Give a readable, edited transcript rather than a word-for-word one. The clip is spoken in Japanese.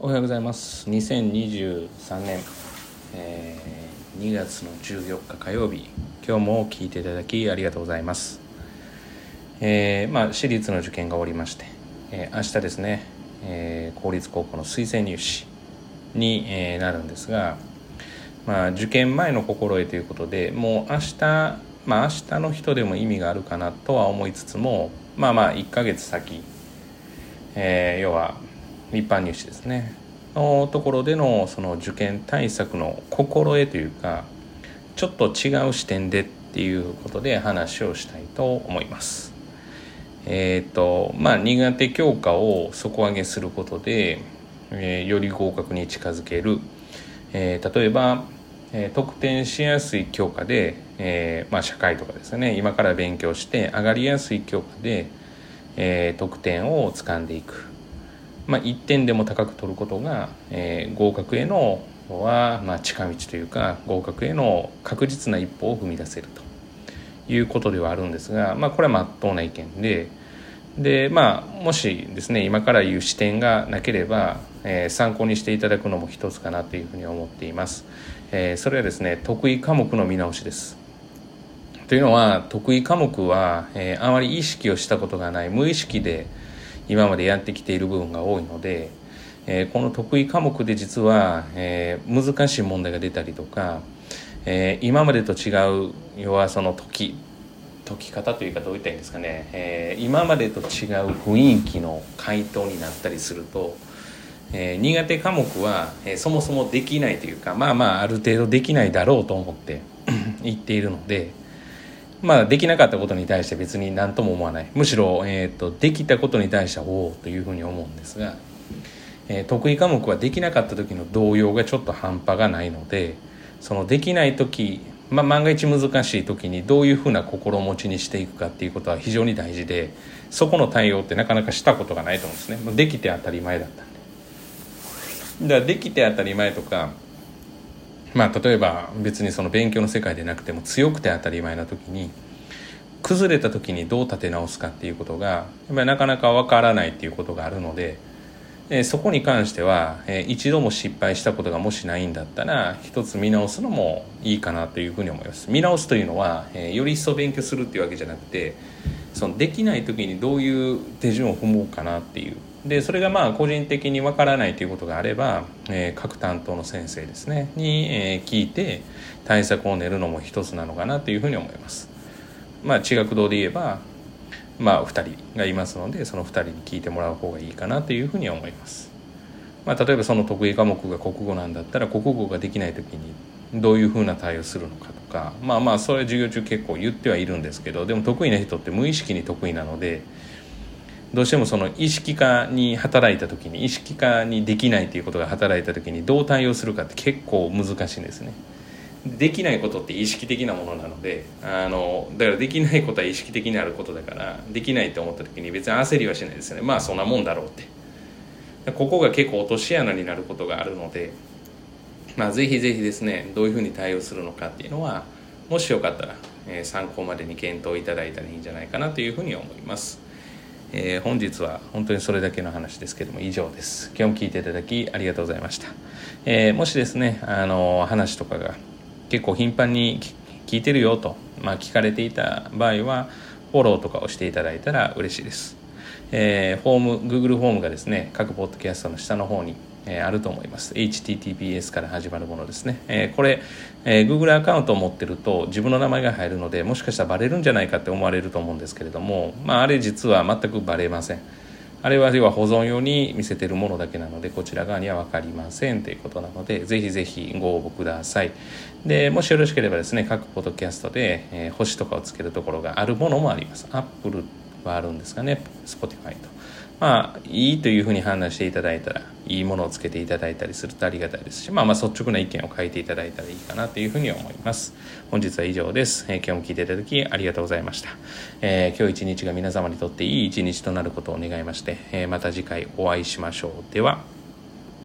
おはようございます。2023年、2月の14日火曜日、今日も聞いていただきありがとうございます。私立の受験が終わりまして、明日ですね、公立高校の推薦入試に、なるんですが、受験前の心得ということで、もう明日の人でも意味があるかなとは思いつつも、1ヶ月先、要は一般入試ですねのところでのその受験対策の心得というか、ちょっと違う視点でっていうことで話をしたいと思います。苦手教科を底上げすることで、より合格に近づける、例えば得点しやすい教科で、社会とかですね、今から勉強して上がりやすい教科で、得点を掴んでいく、1点でも高く取ることが、合格へのは、近道というか、合格への確実な一歩を踏み出せるということではあるんですが、これは真っ当な意見で、もしですね、今から言う視点がなければ、参考にしていただくのも一つかなというふうに思っています。それはですね、得意科目の見直しです。というのは、得意科目は、あまり意識をしたことがない、無意識で今までやってきている部分が多いので、この得意科目で実は、難しい問題が出たりとか、今までと違う、要はその解き方というか、どういったらいいんですかね、今までと違う雰囲気の回答になったりすると、苦手科目は、そもそもできないというか、ある程度できないだろうと思って言っているので、できなかったことに対して別に何とも思わない。むしろ、できたことに対してはおおというふうに思うんですが、得意科目はできなかった時の動揺がちょっと半端がないので、そのできない時、万が一難しい時にどういうふうな心持ちにしていくかっていうことは非常に大事で、そこの対応ってなかなかしたことがないと思うんですね。できて当たり前だったんで。できて当たり前とか、例えば別にその勉強の世界でなくても、強くて当たり前な時に、崩れた時にどう立て直すかっていうことがやっぱりなかなか分からないっていうことがあるので、そこに関しては、一度も失敗したことがもしないんだったら、一つ見直すのもいいかなというふうに思います。見直すというのは、より一層勉強するっていうわけじゃなくて、そのできない時にどういう手順を踏もうかなっていう、でそれが個人的にわからないということがあれば、各担当の先生ですねに、聞いて対策を練るのも一つなのかなというふうに思います。地学堂で言えば、2人がいますので、その2人に聞いてもらう方がいいかなというふうに思います。例えばその得意科目が国語なんだったら、国語ができない時にどういうふうな対応するのかとか、それは授業中結構言ってはいるんですけど、でも得意な人って無意識に得意なので、どうしてもその意識化にできないということが働いた時にどう対応するかって結構難しいんですね。できないことって意識的なものなので、だからできないことは意識的にあることだから、できないと思った時に別に焦りはしないですね。そんなもんだろうって、ここが結構落とし穴になることがあるので、ぜひぜひですね、どういうふうに対応するのかっていうのは、もしよかったら、参考までに検討いただいたらいいんじゃないかなというふうに思います。本日は本当にそれだけの話ですけども、以上です。今日も聞いていただきありがとうございました。もしですね、話とかが結構頻繁に聞いてるよと、聞かれていた場合は、フォローとかをしていただいたら嬉しいです。Google フォームがですね、各ポッドキャストの下の方に、あると思います。 HTTPS から始まるものですね。これ、Google アカウントを持ってると自分の名前が入るので、もしかしたらバレるんじゃないかって思われると思うんですけれども、あれ実は全くバレません。あれは要は保存用に見せてるものだけなので、こちら側には分かりませんということなので、ぜひぜひご応募ください。でもしよろしければですね、各ポッドキャストで、星とかをつけるところがあるものもあります。Apple はあるんですかね、Spotify と、いいというふうに判断していただいたら、いいものをつけていただいたりするとありがたいですし、率直な意見を書いていただいたらいいかなというふうに思います。本日は以上です。今日も聞いていただきありがとうございました。今日一日が皆様にとっていい一日となることを願いまして、また次回お会いしましょう。では。